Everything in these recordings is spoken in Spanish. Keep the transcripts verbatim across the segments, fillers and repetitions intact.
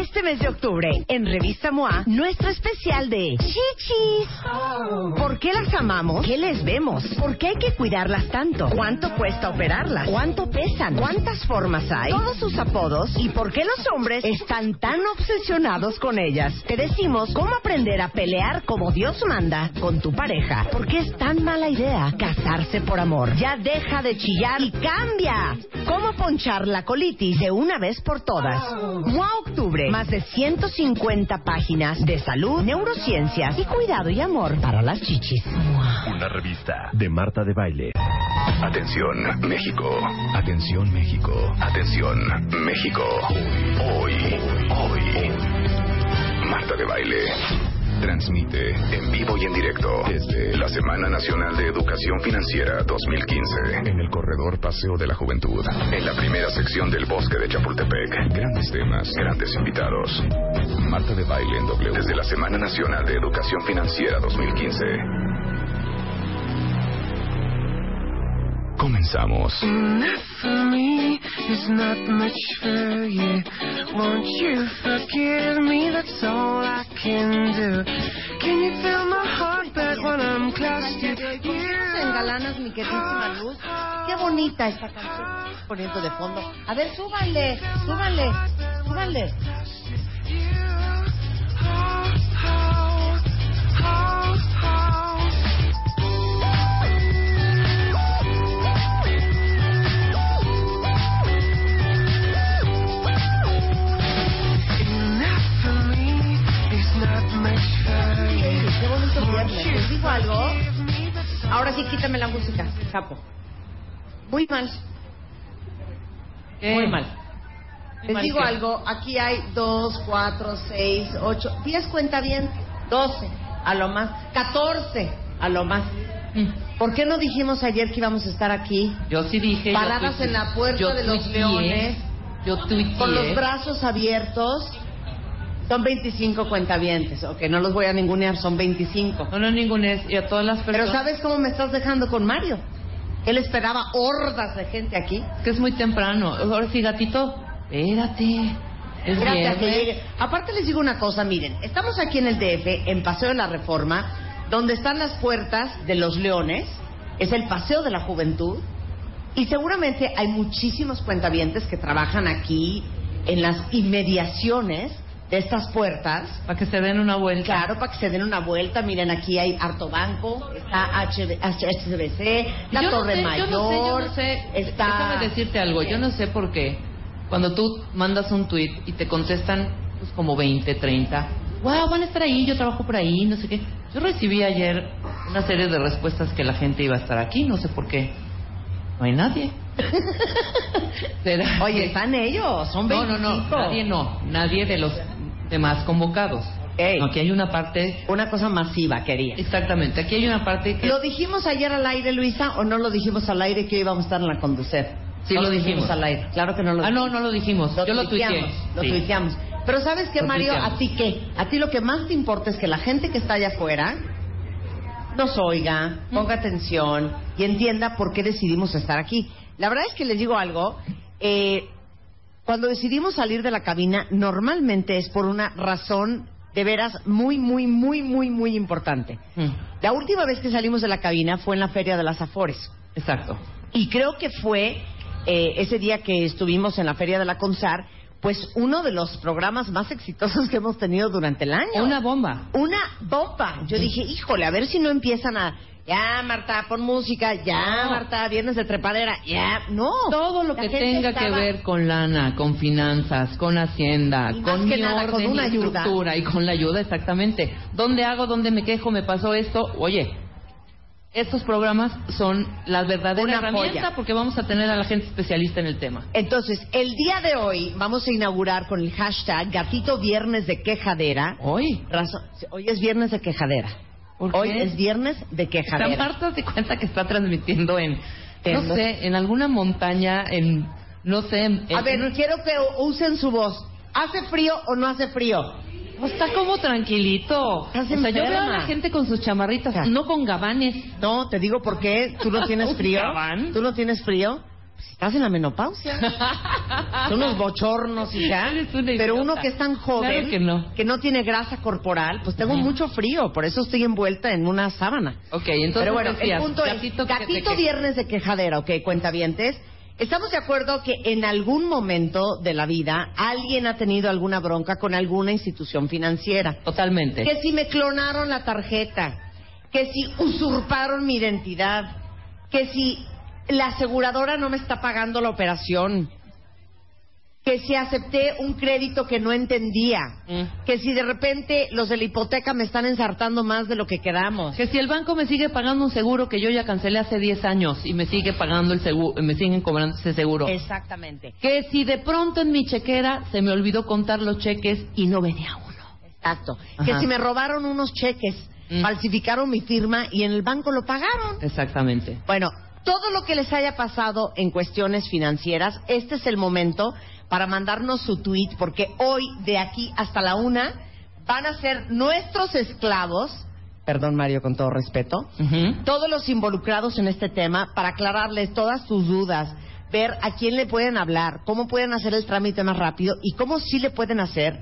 Este mes de octubre, en Revista M O A, nuestro especial de chichis. ¿Por qué las amamos? ¿Qué les vemos? ¿Por qué hay que cuidarlas tanto? ¿Cuánto cuesta operarlas? ¿Cuánto pesan? ¿Cuántas formas hay? Todos sus apodos y por qué los hombres están tan obsesionados con ellas. Te decimos cómo aprender a pelear como Dios manda con tu pareja. ¿Por qué es tan mala idea casarse por amor? Ya deja de chillar y cambia. ¿Cómo ponchar la colitis de una vez por todas? M O A Octubre. Más de ciento cincuenta páginas de salud, neurociencias y cuidado y amor para las chichis. Una revista de Marta Debayle. Atención, México. Atención, México. Atención, México. Hoy, hoy, Marta Debayle transmite en vivo y en directo desde la Semana Nacional de Educación Financiera dos mil quince en el corredor Paseo de la Juventud, en la primera sección del Bosque de Chapultepec. Grandes temas, grandes invitados. Marta Debayle en W desde la Semana Nacional de Educación Financiera dos mil quince. Comenzamos. Engalanas, mi queridísima Luz. Qué bonita esta canción que estoy poniendo de fondo. A ver, súbanle, súbanle, súbanle. Qué bonito viernes. ¿Les digo algo? Ahora sí, quítame la música, capo. Muy mal. ¿Qué? Muy mal. Les mal digo qué? algo. Aquí hay dos, cuatro, seis, ocho, diez cuenta bien, doce, a lo más, catorce, a lo más. ¿Por qué no dijimos ayer que íbamos a estar aquí? Yo sí dije. Paradas en la puerta de los leones. Yo tuiteé. Con los brazos abiertos. Son veinticinco cuentavientes, ok, no los voy a ningunear, son veinticinco. No, no ningunees, y a todas las personas... Pero ¿sabes cómo me estás dejando con Mario? Él esperaba hordas de gente aquí. Es que es muy temprano. Ahora sí, gatito, espérate. Espérate. Aparte les digo una cosa, miren, estamos aquí en el D F, en Paseo de la Reforma, donde están las puertas de los leones, es el Paseo de la Juventud, y seguramente hay muchísimos cuentavientes que trabajan aquí, en las inmediaciones... de estas puertas. Para que se den una vuelta. Claro, para que se den una vuelta. Miren, aquí hay harto banco, está H S B C, la yo Torre no sé, Mayor. Yo no sé, yo no sé. Está... Déjame decirte algo. Yo no sé por qué. Cuando tú mandas un tuit y te contestan pues, como veinte, treinta. Wow, van a estar ahí, yo trabajo por ahí, no sé qué. Yo recibí ayer una serie de respuestas que la gente iba a estar aquí, no sé por qué. No hay nadie. ¿Será? Oye, están ellos, son veinticinco. No, no, no, nadie no, nadie de los... demás convocados. Hey, no, aquí hay una parte... Una cosa masiva, quería. Exactamente, aquí hay una parte que... ¿Lo dijimos ayer al aire, Luisa, o no lo dijimos al aire que hoy íbamos a estar en la CONDUSEF? Sí, no lo dijimos. dijimos al aire. Claro que no lo dijimos. Ah, no, no lo dijimos. Lo Yo lo tuiteé. Lo sí. tuiteamos. Pero ¿sabes qué, Mario? ¿A ti qué? A ti lo que más te importa es que la gente que está allá afuera nos oiga, ponga mm. atención y entienda por qué decidimos estar aquí. La verdad es que les digo algo... Eh, Cuando decidimos salir de la cabina, normalmente es por una razón de veras muy, muy, muy, muy, muy importante. Mm. La última vez que salimos de la cabina fue en la Feria de las Afores. Exacto. Y creo que fue eh, ese día que estuvimos en la Feria de la CONSAR, pues uno de los programas más exitosos que hemos tenido durante el año. Una bomba. Una bomba. Yo dije, híjole, a ver si no empiezan a... Ya, Marta, pon música. Ya, no. Marta, viernes de trepadera. Ya, no. Todo lo que tenga estaba... que ver con lana, con finanzas, con hacienda, y con mi nada, orden, con una estructura ayuda. Y con la ayuda, exactamente. ¿Dónde hago? ¿Dónde me quejo? ¿Me pasó esto? Oye, estos programas son la verdadera una herramienta joya. Porque vamos a tener a la gente especialista en el tema. Entonces, el día de hoy vamos a inaugurar con el hashtag Gatito Viernes de Quejadera. Hoy. Razón... Hoy es Viernes de Quejadera. Hoy es viernes de quejadera. Está Marta de cuenta que está transmitiendo en, no sé, en alguna montaña, en, no sé. En, a ver, en... quiero que usen su voz. ¿Hace frío o no hace frío? Está como tranquilito. O sea, yo veo a la gente con sus chamarritas, no con gabanes. No, te digo por qué. ¿Tú no tienes frío? ¿Tú no tienes frío? estás en la menopausia. Son unos bochornos y ya. Pero uno que es tan joven, claro que, no. que no tiene grasa corporal, pues tengo uh-huh. mucho frío, por eso estoy envuelta en una sábana. Ok, entonces. Pero bueno, decías, el punto gatito es, que gatito que viernes de quejadera, ok, cuentavientes. Estamos de acuerdo que en algún momento de la vida alguien ha tenido alguna bronca con alguna institución financiera. Totalmente. Que si me clonaron la tarjeta, que si usurparon mi identidad, que si la aseguradora no me está pagando la operación, que si acepté un crédito que no entendía, mm. que si de repente los de la hipoteca me están ensartando más de lo que queramos. Que si el banco me sigue pagando un seguro que yo ya cancelé hace diez años y me sigue pagando el seguro, me siguen cobrando ese seguro. Exactamente. Que si de pronto en mi chequera se me olvidó contar los cheques y no venía uno. Exacto. Ajá. Que si me robaron unos cheques, mm. falsificaron mi firma y en el banco lo pagaron. Exactamente. Bueno, todo lo que les haya pasado en cuestiones financieras, este es el momento para mandarnos su tweet, porque hoy, de aquí hasta la una, van a ser nuestros esclavos, perdón Mario, con todo respeto, uh-huh. todos los involucrados en este tema, para aclararles todas sus dudas, ver a quién le pueden hablar, cómo pueden hacer el trámite más rápido y cómo sí le pueden hacer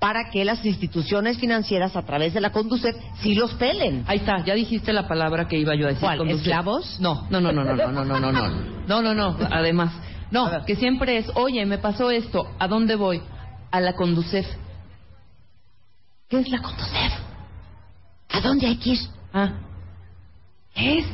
para que las instituciones financieras a través de la CONDUSEF sí los pelen. Ahí está, ya dijiste la palabra que iba yo a decir. ¿Cuál? ¿Conducef? ¿Esclavos? No, no, no, no, no, no, no, no, no, no, no, no, no, además, no, que siempre es, oye, me pasó esto, ¿a dónde voy? A la CONDUSEF. ¿Qué es la CONDUSEF? ¿A dónde hay que ir? Ah, ¿qué es?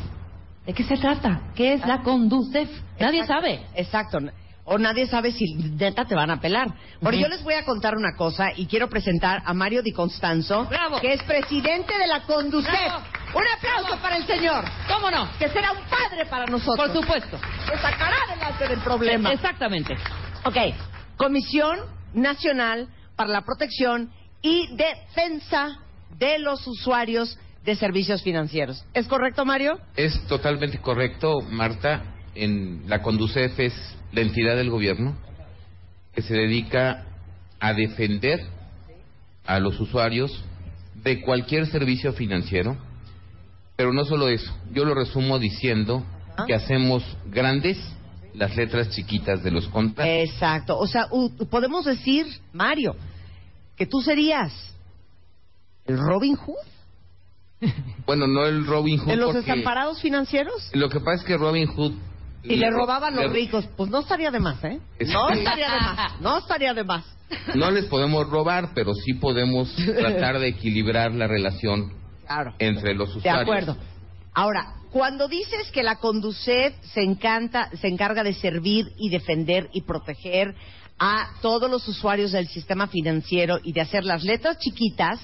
¿De qué se trata? ¿Qué es ah. la CONDUSEF? Nadie exacto, sabe. Exacto. O nadie sabe si neta te van a pelar. Pero uh-huh. yo les voy a contar una cosa y quiero presentar a Mario Di Constanzo, ¡bravo!, que es presidente de la CONDUSEF. ¡Bravo! Un aplauso, ¡bravo!, para el señor. ¿Cómo no? Que será un padre para nosotros. Por supuesto. Que sacará adelante del problema. Exactamente. Ok. Comisión Nacional para la Protección y Defensa de los Usuarios de Servicios Financieros. ¿Es correcto, Mario? Es totalmente correcto, Marta. En la CONDUSEF es la entidad del gobierno que se dedica a defender a los usuarios de cualquier servicio financiero, pero no solo eso, yo lo resumo diciendo que hacemos grandes las letras chiquitas de los contratos. Exacto, o sea, podemos decir, Mario, que tú serías el Robin Hood. Bueno, no el Robin Hood. ¿En los desamparados financieros? Lo que pasa es que Robin Hood... Y le robaban los ricos, pues no estaría de más, ¿eh? No estaría de más, no estaría de más. No les podemos robar, pero sí podemos tratar de equilibrar la relación, claro, entre los usuarios. De acuerdo. Ahora, cuando dices que la CONDUSEF se encanta, se encarga de servir y defender y proteger a todos los usuarios del sistema financiero y de hacer las letras chiquitas,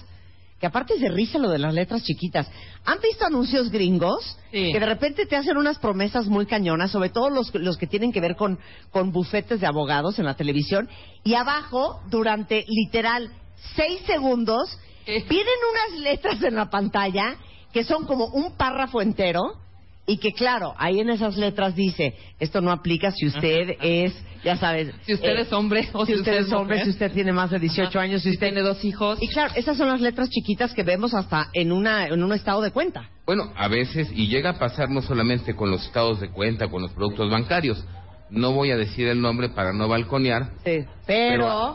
que aparte es de risa lo de las letras chiquitas. ¿Han visto anuncios gringos? Sí. Que de repente te hacen unas promesas muy cañonas, sobre todo los, los que tienen que ver con, con bufetes de abogados en la televisión, y abajo, durante literal seis segundos, ¿qué? Piden unas letras en la pantalla que son como un párrafo entero, y que claro, ahí en esas letras dice, esto no aplica si usted es, ya sabes, si usted eh, es hombre, o si, si usted, usted es hombre, mujer, si usted tiene más de dieciocho ajá. años, si usted tiene dos hijos. Y claro, esas son las letras chiquitas que vemos hasta en una en un estado de cuenta. Bueno, a veces, y llega a pasar no solamente con los estados de cuenta, con los productos bancarios. No voy a decir el nombre para no balconear, sí, pero...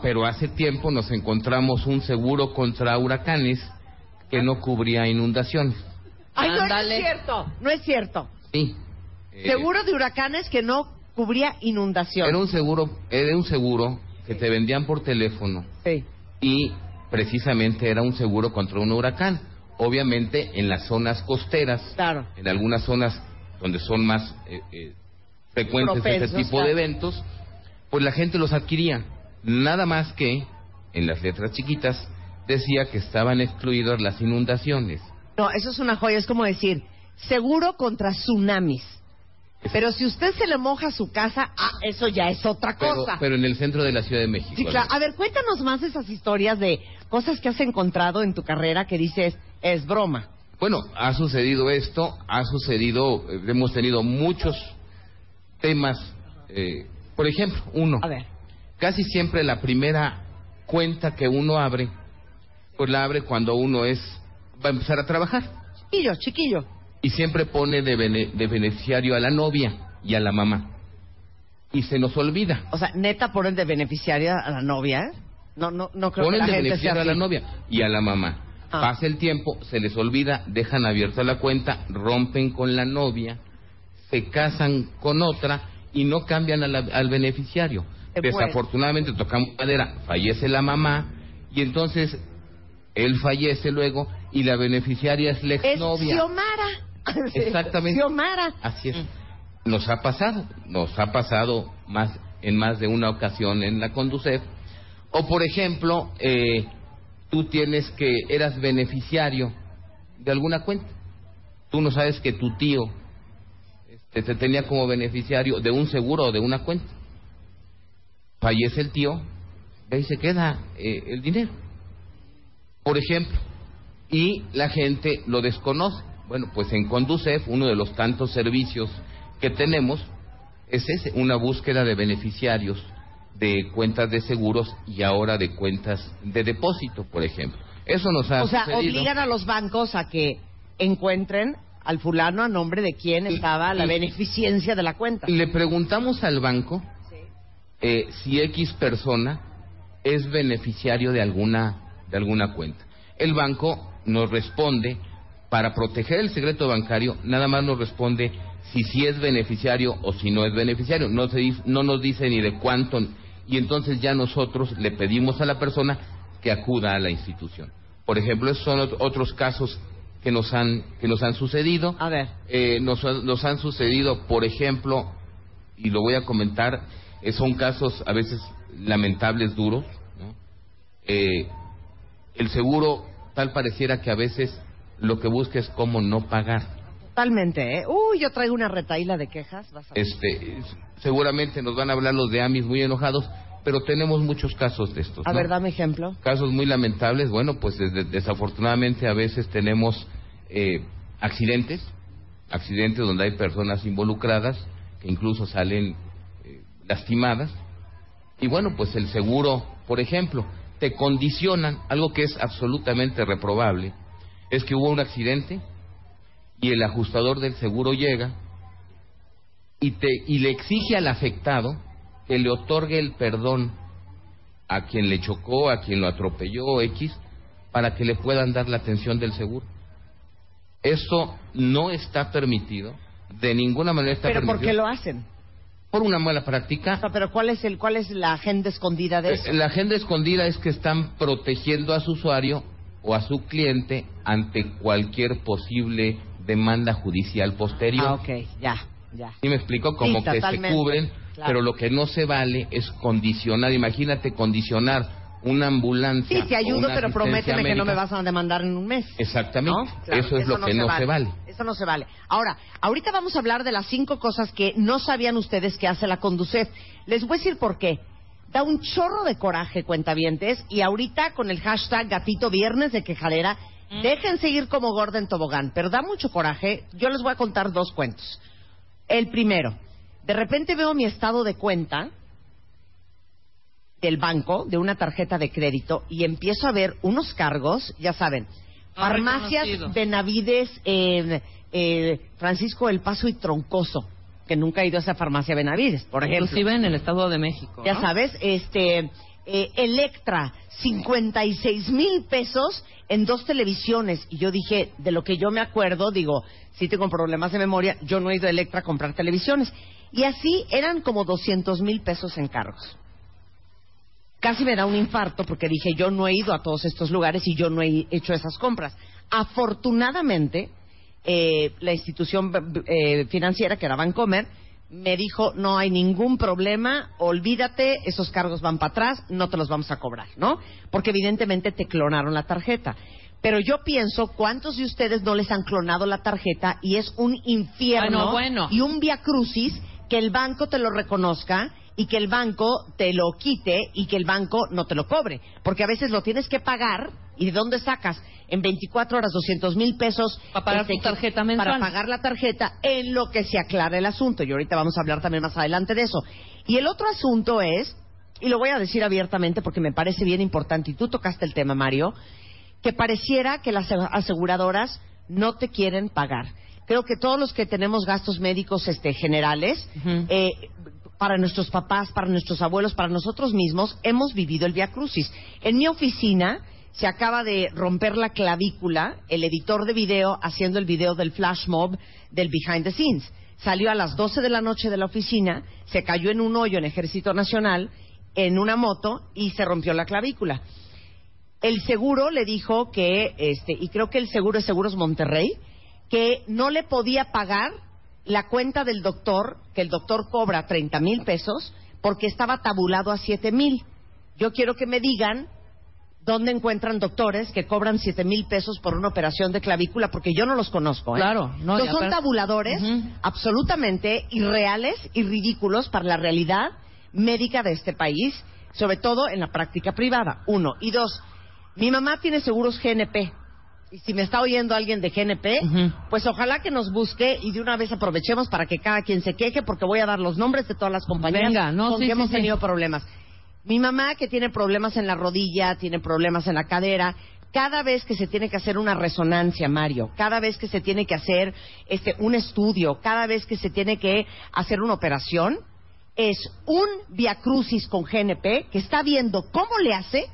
pero... Pero hace tiempo nos encontramos un seguro contra huracanes que no cubría inundaciones. Ay, no, no es cierto, no es cierto. Sí. Eh, seguro de huracanes que no cubría inundación. Era un seguro, era un seguro que te vendían por teléfono. Sí. Y precisamente era un seguro contra un huracán. Obviamente en las zonas costeras, claro, en algunas zonas donde son más eh, eh, frecuentes propensos, este tipo, claro, de eventos, pues la gente los adquiría. Nada más que en las letras chiquitas decía que estaban excluidas las inundaciones. No, eso es una joya, es como decir, seguro contra tsunamis. Pero si usted se le moja su casa, ah, eso ya es otra cosa. Pero, pero en el centro de la Ciudad de México. Sí, claro. A ver, cuéntanos más esas historias de cosas que has encontrado en tu carrera que dices, es broma. Bueno, ha sucedido esto, ha sucedido, hemos tenido muchos temas. Eh, por ejemplo, uno, a ver, casi siempre la primera cuenta que uno abre, pues la abre cuando uno es... va a empezar a trabajar. Chiquillo, chiquillo. Y siempre pone de, bene, de beneficiario a la novia y a la mamá. y se nos olvida. O sea, neta ponen de beneficiaria a la novia, ¿eh? No, no, no creo ponen que la gente beneficiar sea así. A la novia y a la mamá. Ah. Pasa el tiempo, se les olvida, dejan abierta la cuenta, rompen con la novia, se casan con otra y no cambian a la, al beneficiario. Eh, Desafortunadamente, pues. tocamos madera, fallece la mamá y entonces él fallece luego y la beneficiaria es la exnovia. Es Xiomara. Exactamente. Xiomara. Así es. Nos ha pasado, nos ha pasado más en más de una ocasión en la CONDUSEF. O, por ejemplo, eh, tú tienes que... eras beneficiario de alguna cuenta. Tú no sabes que tu tío este, te tenía como beneficiario de un seguro o de una cuenta. Fallece el tío, ahí se queda eh, el dinero. Por ejemplo, y la gente lo desconoce. Bueno, pues en CONDUSEF, uno de los tantos servicios que tenemos es ese, una búsqueda de beneficiarios de cuentas de seguros y ahora de cuentas de depósito, por ejemplo. Eso nos ha O sea, sucedido. Obligan a los bancos a que encuentren al fulano a nombre de quién estaba la beneficencia de la cuenta. Le preguntamos al banco sí. eh, si X persona es beneficiario de alguna, de alguna cuenta. El banco nos responde, para proteger el secreto bancario, nada más nos responde si sí es beneficiario o si no es beneficiario. No, se, no nos dice ni de cuánto... Y entonces ya nosotros le pedimos a la persona que acuda a la institución. Por ejemplo, esos son otros casos que nos han que nos han sucedido. A ver. Eh, nos, nos han sucedido, por ejemplo, y lo voy a comentar, eh, son casos a veces lamentables, duros, ¿no? Eh, el seguro tal pareciera que a veces lo que busca es cómo no pagar. Totalmente, ¿eh? Uy, uh, yo traigo una retaíla de quejas. Vas a ver. Este, seguramente nos van a hablar los de AMIS muy enojados, pero tenemos muchos casos de estos. A ¿no? ver, dame ejemplo. Casos muy lamentables. Bueno, pues de, desafortunadamente a veces tenemos eh, accidentes, accidentes donde hay personas involucradas que incluso salen eh, lastimadas. Y bueno, pues el seguro, por ejemplo, te condicionan, algo que es absolutamente reprobable, es que hubo un accidente y el ajustador del seguro llega y te y le exige al afectado que le otorgue el perdón a quien le chocó, a quien lo atropelló, X, para que le puedan dar la atención del seguro. Eso no está permitido, de ninguna manera está permitido. ¿Pero por qué lo hacen? Por una mala práctica. O sea, pero ¿cuál es el cuál es la agenda escondida de eso? La agenda escondida es que están protegiendo a su usuario o a su cliente ante cualquier posible demanda judicial posterior. Ah, ok, ya, ya. ¿Sí me explico? Como sí, que se cubren, claro. Pero lo que no se vale es condicionar. Imagínate condicionar una ambulancia. Sí, te ayudo, pero prométeme médica. Que no me vas a demandar en un mes. Exactamente. ¿No? Claro, eso es eso lo no que se no vale. se vale. Eso no se vale. Ahora, ahorita vamos a hablar de las cinco cosas que no sabían ustedes que hace la CONDUSEF. Les voy a decir por qué. Da un chorro de coraje, cuentavientes, y ahorita con el hashtag Gatito Viernes de Quejadera, dejen seguir como gorda en tobogán, pero da mucho coraje. Yo les voy a contar dos cuentos. El primero, de repente veo mi estado de cuenta del banco, de una tarjeta de crédito, y empiezo a ver unos cargos, ya saben, farmacias, Benavides, eh, eh, Francisco el Paso y Troncoso, que nunca he ido a esa farmacia Benavides, por ejemplo. Inclusive en el Estado de México, ¿no? Ya sabes, este... Eh, Electra, cincuenta y seis mil pesos en dos televisiones. Y yo dije, de lo que yo me acuerdo, digo, si tengo problemas de memoria, yo no he ido a Electra a comprar televisiones. Y así eran como doscientos mil pesos en cargos. Casi me da un infarto porque dije, yo no he ido a todos estos lugares y yo no he hecho esas compras. Afortunadamente, eh, la institución eh, financiera, que era Bancomer, me dijo, no hay ningún problema, olvídate, esos cargos van para atrás, no te los vamos a cobrar, ¿no? Porque evidentemente te clonaron la tarjeta. Pero yo pienso, ¿cuántos de ustedes no les han clonado la tarjeta? Y es un infierno, bueno, bueno. Y un viacrucis que el banco te lo reconozca y que el banco te lo quite y que el banco no te lo cobre. Porque a veces lo tienes que pagar, ¿y de dónde sacas? En veinticuatro horas, doscientos mil pesos. Para pagar este, tu tarjeta mensual. Para pagar la tarjeta en lo que se aclara el asunto. Y ahorita vamos a hablar también más adelante de eso. Y el otro asunto es, y lo voy a decir abiertamente porque me parece bien importante, y tú tocaste el tema, Mario, que pareciera que las aseguradoras no te quieren pagar. Creo que todos los que tenemos gastos médicos este, generales, uh-huh. eh, para nuestros papás, para nuestros abuelos, para nosotros mismos, hemos vivido el Vía Crucis. En mi oficina se acaba de romper la clavícula el editor de video haciendo el video del flash mob del behind the scenes. Salió a las doce de la noche de la oficina, se cayó en un hoyo en Ejército Nacional, en una moto, y se rompió la clavícula. El seguro le dijo que, este, y creo que el seguro es Seguros Monterrey, que no le podía pagar la cuenta del doctor, que el doctor cobra treinta mil pesos, porque estaba tabulado a siete mil. Yo quiero que me digan dónde encuentran doctores que cobran siete mil pesos por una operación de clavícula, porque yo no los conozco, ¿eh? Claro. No, no son tabuladores uh-huh. absolutamente irreales y ridículos para la realidad médica de este país, sobre todo en la práctica privada, uno. Y dos, mi mamá tiene seguros G N P. Y si me está oyendo alguien de G N P, uh-huh. pues ojalá que nos busque y de una vez aprovechemos para que cada quien se queje, porque voy a dar los nombres de todas las compañías Venga, no, con sí, que sí, hemos sí. tenido problemas. Mi mamá, que tiene problemas en la rodilla, tiene problemas en la cadera, cada vez que se tiene que hacer una resonancia, Mario, cada vez que se tiene que hacer este, un estudio, cada vez que se tiene que hacer una operación, es un viacrucis con G N P que está viendo cómo le hace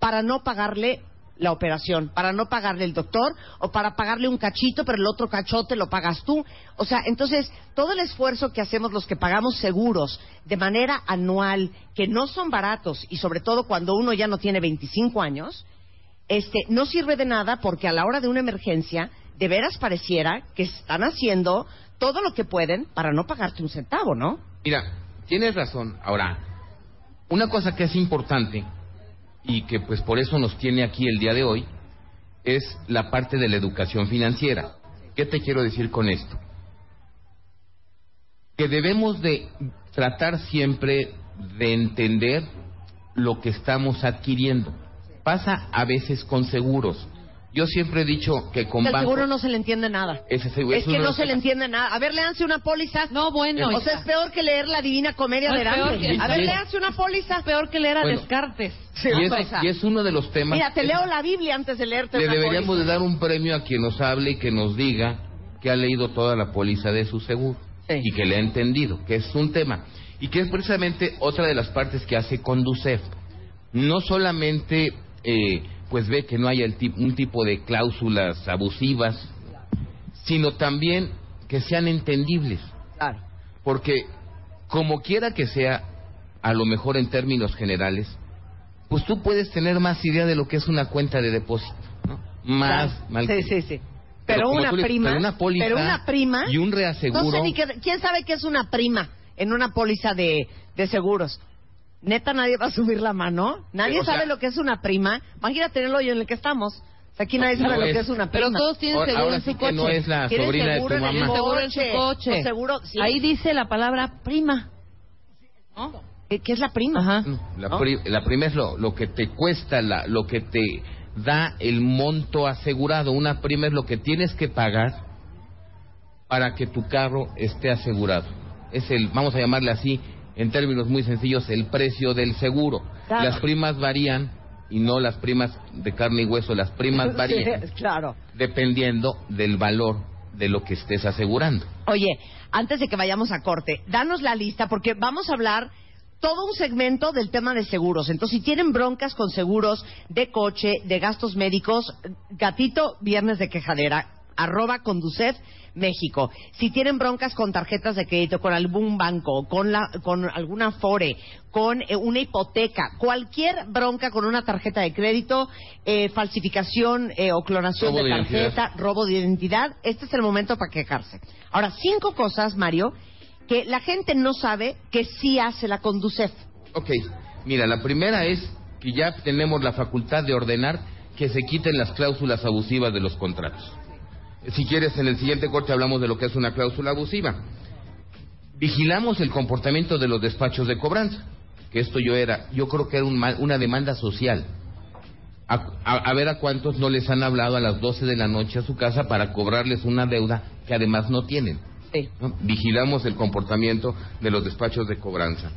para no pagarle la operación, para no pagarle el doctor, o para pagarle un cachito, pero el otro cachote lo pagas tú. O sea, entonces, todo el esfuerzo que hacemos los que pagamos seguros de manera anual, que no son baratos, y sobre todo cuando uno ya no tiene veinticinco años, este, no sirve de nada, porque a la hora de una emergencia, de veras pareciera que están haciendo todo lo que pueden para no pagarte un centavo, ¿no? Mira, tienes razón. Ahora, una cosa que es importante, y que pues por eso nos tiene aquí el día de hoy, es la parte de la educación financiera. ¿Qué te quiero decir con esto? Que debemos de tratar siempre de entender lo que estamos adquiriendo. Pasa a veces con seguros. Yo siempre he dicho que con banco... El seguro no se le entiende nada. Ese seguro, es que no, no se le entiende nada. A ver, léanse una póliza. No, bueno. O sea, es peor que leer la Divina Comedia no, de Dante. Que... A ver, léanse una póliza. Es peor que leer a bueno, Descartes. Sí, y, es, y es uno de los temas... Mira, te es... leo la Biblia antes de leerte una póliza. Le deberíamos de dar un premio a quien nos hable y que nos diga que ha leído toda la póliza de su seguro. Sí. Y que le ha entendido, que es un tema. Y que es precisamente otra de las partes que hace CONDUSEF. No solamente... Eh, pues ve que no haya el tip, un tipo de cláusulas abusivas, sino también que sean entendibles. Claro. Porque, como quiera que sea, a lo mejor en términos generales, pues tú puedes tener más idea de lo que es una cuenta de depósito, ¿no? Más, claro. mal. Sí, sí, sí. Pero, pero una le, prima. Pero una póliza. Pero una prima. Y un reaseguro. No sé ni que, ¿quién sabe qué es una prima en una póliza de, de seguros? Neta, nadie va a subir la mano. Nadie o sea, sabe lo que es una prima. Imagínate en el hoyo en el que estamos. O sea, aquí nadie sabe no lo es. que es una prima. Pero todos tienen seguro ahora, ahora en su sí coche. No es la sobrina seguro de tu mamá. Seguro en su coche. Seguro, sí. Ahí dice la palabra prima. ¿No? ¿Qué es la prima? Ajá. No, la, ¿no? pri- la prima es lo, lo que te cuesta, la, lo que te da el monto asegurado. Una prima es lo que tienes que pagar para que tu carro esté asegurado. Es el, vamos a llamarle así, en términos muy sencillos, el precio del seguro. Claro. Las primas varían, y no las primas de carne y hueso, las primas varían. Sí, claro. Dependiendo del valor de lo que estés asegurando. Oye, antes de que vayamos a corte, danos la lista, porque vamos a hablar todo un segmento del tema de seguros. Entonces, si tienen broncas con seguros de coche, de gastos médicos, gatito, viernes de quejadera, arroba CONDUSEF México. Si tienen broncas con tarjetas de crédito, con algún banco, con la, con alguna Afore, con eh, una hipoteca, cualquier bronca con una tarjeta de crédito, eh, falsificación eh, o clonación robo de tarjeta, de robo de identidad, este es el momento para quejarse. Ahora, cinco cosas, Mario, que la gente no sabe que sí hace la CONDUSEF. Ok, mira, la primera es que ya tenemos la facultad de ordenar que se quiten las cláusulas abusivas de los contratos. Si quieres, en el siguiente corte hablamos de lo que es una cláusula abusiva. Vigilamos el comportamiento de los despachos de cobranza, que esto yo era, yo creo que era un, una demanda social. A, a, a ver a cuántos no les han hablado a las doce de la noche a su casa para cobrarles una deuda que además no tienen. Sí. ¿No? Vigilamos el comportamiento de los despachos de cobranza.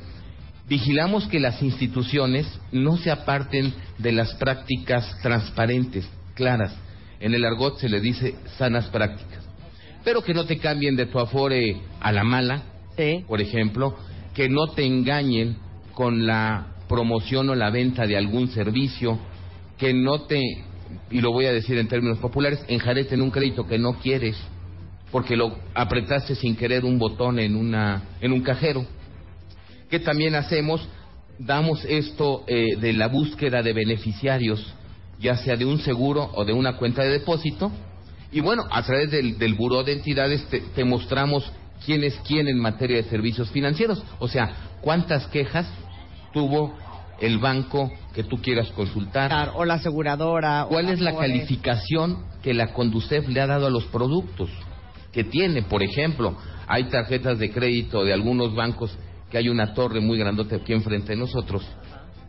Vigilamos que las instituciones no se aparten de las prácticas transparentes, claras. En el argot se le dice sanas prácticas. Pero que no te cambien de tu Afore a la mala, sí. por ejemplo, que no te engañen con la promoción o la venta de algún servicio, que no te, y lo voy a decir en términos populares, enjareten un crédito que no quieres porque lo apretaste sin querer un botón en una en un cajero. ¿Qué también hacemos? Damos esto eh, de la búsqueda de beneficiarios, ya sea de un seguro o de una cuenta de depósito. Y bueno, a través del, del Buró de Entidades te, te mostramos quién es quién en materia de servicios financieros. O sea, cuántas quejas tuvo el banco que tú quieras consultar, o la aseguradora. ¿Cuál es la calificación que la CONDUSEF le ha dado a los productos que tiene? Por ejemplo, hay tarjetas de crédito de algunos bancos que hay una torre muy grandota aquí enfrente de nosotros.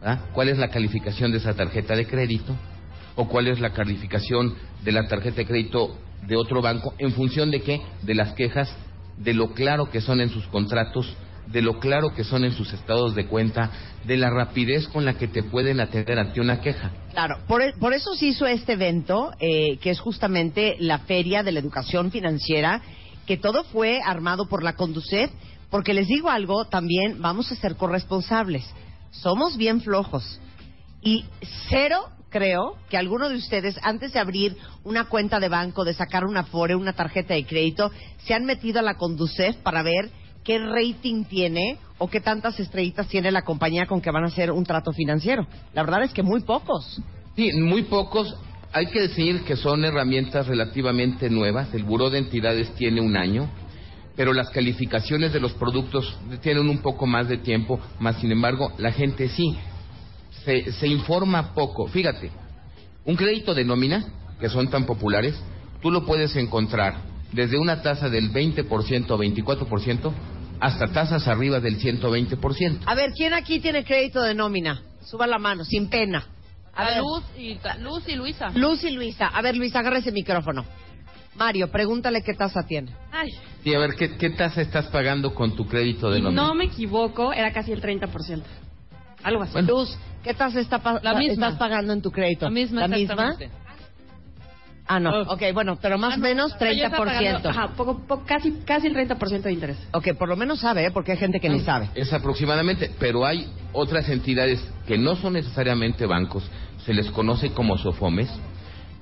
¿Ah? ¿Cuál es la calificación de esa tarjeta de crédito? ¿O cuál es la calificación de la tarjeta de crédito de otro banco? ¿En función de qué? De las quejas, de lo claro que son en sus contratos, de lo claro que son en sus estados de cuenta, de la rapidez con la que te pueden atender ante una queja. Claro, por, por eso se hizo este evento, eh, que es justamente la Feria de la Educación Financiera, que todo fue armado por la CONDUSEF, porque les digo algo, también vamos a ser corresponsables. Somos bien flojos. Y cero creo que alguno de ustedes, antes de abrir una cuenta de banco, de sacar una Afore, una tarjeta de crédito, se han metido a la CONDUSEF para ver qué rating tiene o qué tantas estrellitas tiene la compañía con que van a hacer un trato financiero. La verdad es que muy pocos. Sí, muy pocos. Hay que decir que son herramientas relativamente nuevas. El Buró de Entidades tiene un año, pero las calificaciones de los productos tienen un poco más de tiempo, más sin embargo, la gente sí se, se informa poco. Fíjate, un crédito de nómina, que son tan populares, tú lo puedes encontrar desde una tasa del veinte por ciento o veinticuatro por ciento hasta tasas arriba del ciento veinte por ciento. A ver, ¿quién aquí tiene crédito de nómina? Suba la mano, sin pena. A, a ver. Luz, y, Luz y Luisa. Luz y Luisa. A ver, Luisa, agarra ese micrófono. Mario, pregúntale qué tasa tiene. Ay. Sí, a ver, ¿qué, qué tasa estás pagando con tu crédito de nómina? No me equivoco, era casi el treinta por ciento. Algo así. Bueno. Luz, ¿qué tasa está pa- la misma. estás pagando en tu crédito? La misma. ¿La misma? Ah, no. Oh. Ok, bueno, pero más o ah, no, menos treinta por ciento. Pagando, ajá, poco, poco, casi, casi el treinta por ciento de interés. Ok, por lo menos sabe, ¿eh? Porque hay gente que no. ni sabe. Es aproximadamente, pero hay otras entidades que no son necesariamente bancos, se les conoce como SOFOMES,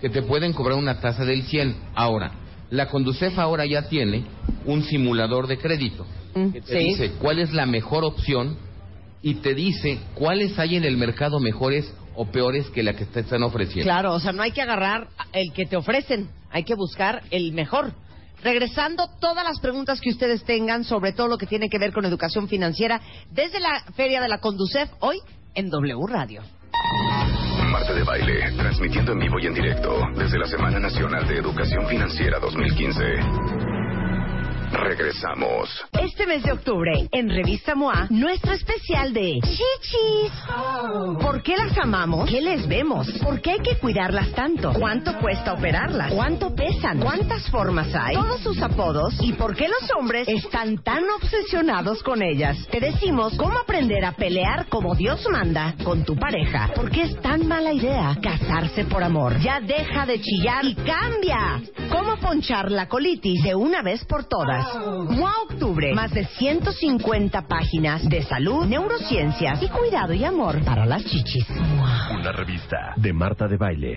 que te pueden cobrar una tasa del cien. Ahora, la CONDUSEF ahora ya tiene un simulador de crédito mm, que te sí. dice cuál es la mejor opción y te dice cuáles hay en el mercado mejores o peores que la que te están ofreciendo. Claro, o sea, no hay que agarrar el que te ofrecen, hay que buscar el mejor. Regresando, todas las preguntas que ustedes tengan sobre todo lo que tiene que ver con educación financiera desde la Feria de la CONDUSEF, hoy en W Radio. Marta de Baile, transmitiendo en vivo y en directo desde la Semana Nacional de Educación Financiera dos mil quince. Regresamos. Este mes de octubre, en Revista M O A, nuestro especial de chichis. ¿Por qué las amamos? ¿Qué les vemos? ¿Por qué hay que cuidarlas tanto? ¿Cuánto cuesta operarlas? ¿Cuánto pesan? ¿Cuántas formas hay? Todos sus apodos. ¿Y por qué los hombres están tan obsesionados con ellas? Te decimos cómo aprender a pelear como Dios manda con tu pareja. ¿Por qué es tan mala idea casarse por amor? Ya deja de chillar y cambia. ¿Cómo ponchar la colitis de una vez por todas? M O A Octubre, más de ciento cincuenta páginas de salud, neurociencias y cuidado y amor para las chichis. Una revista de Marta de Baile.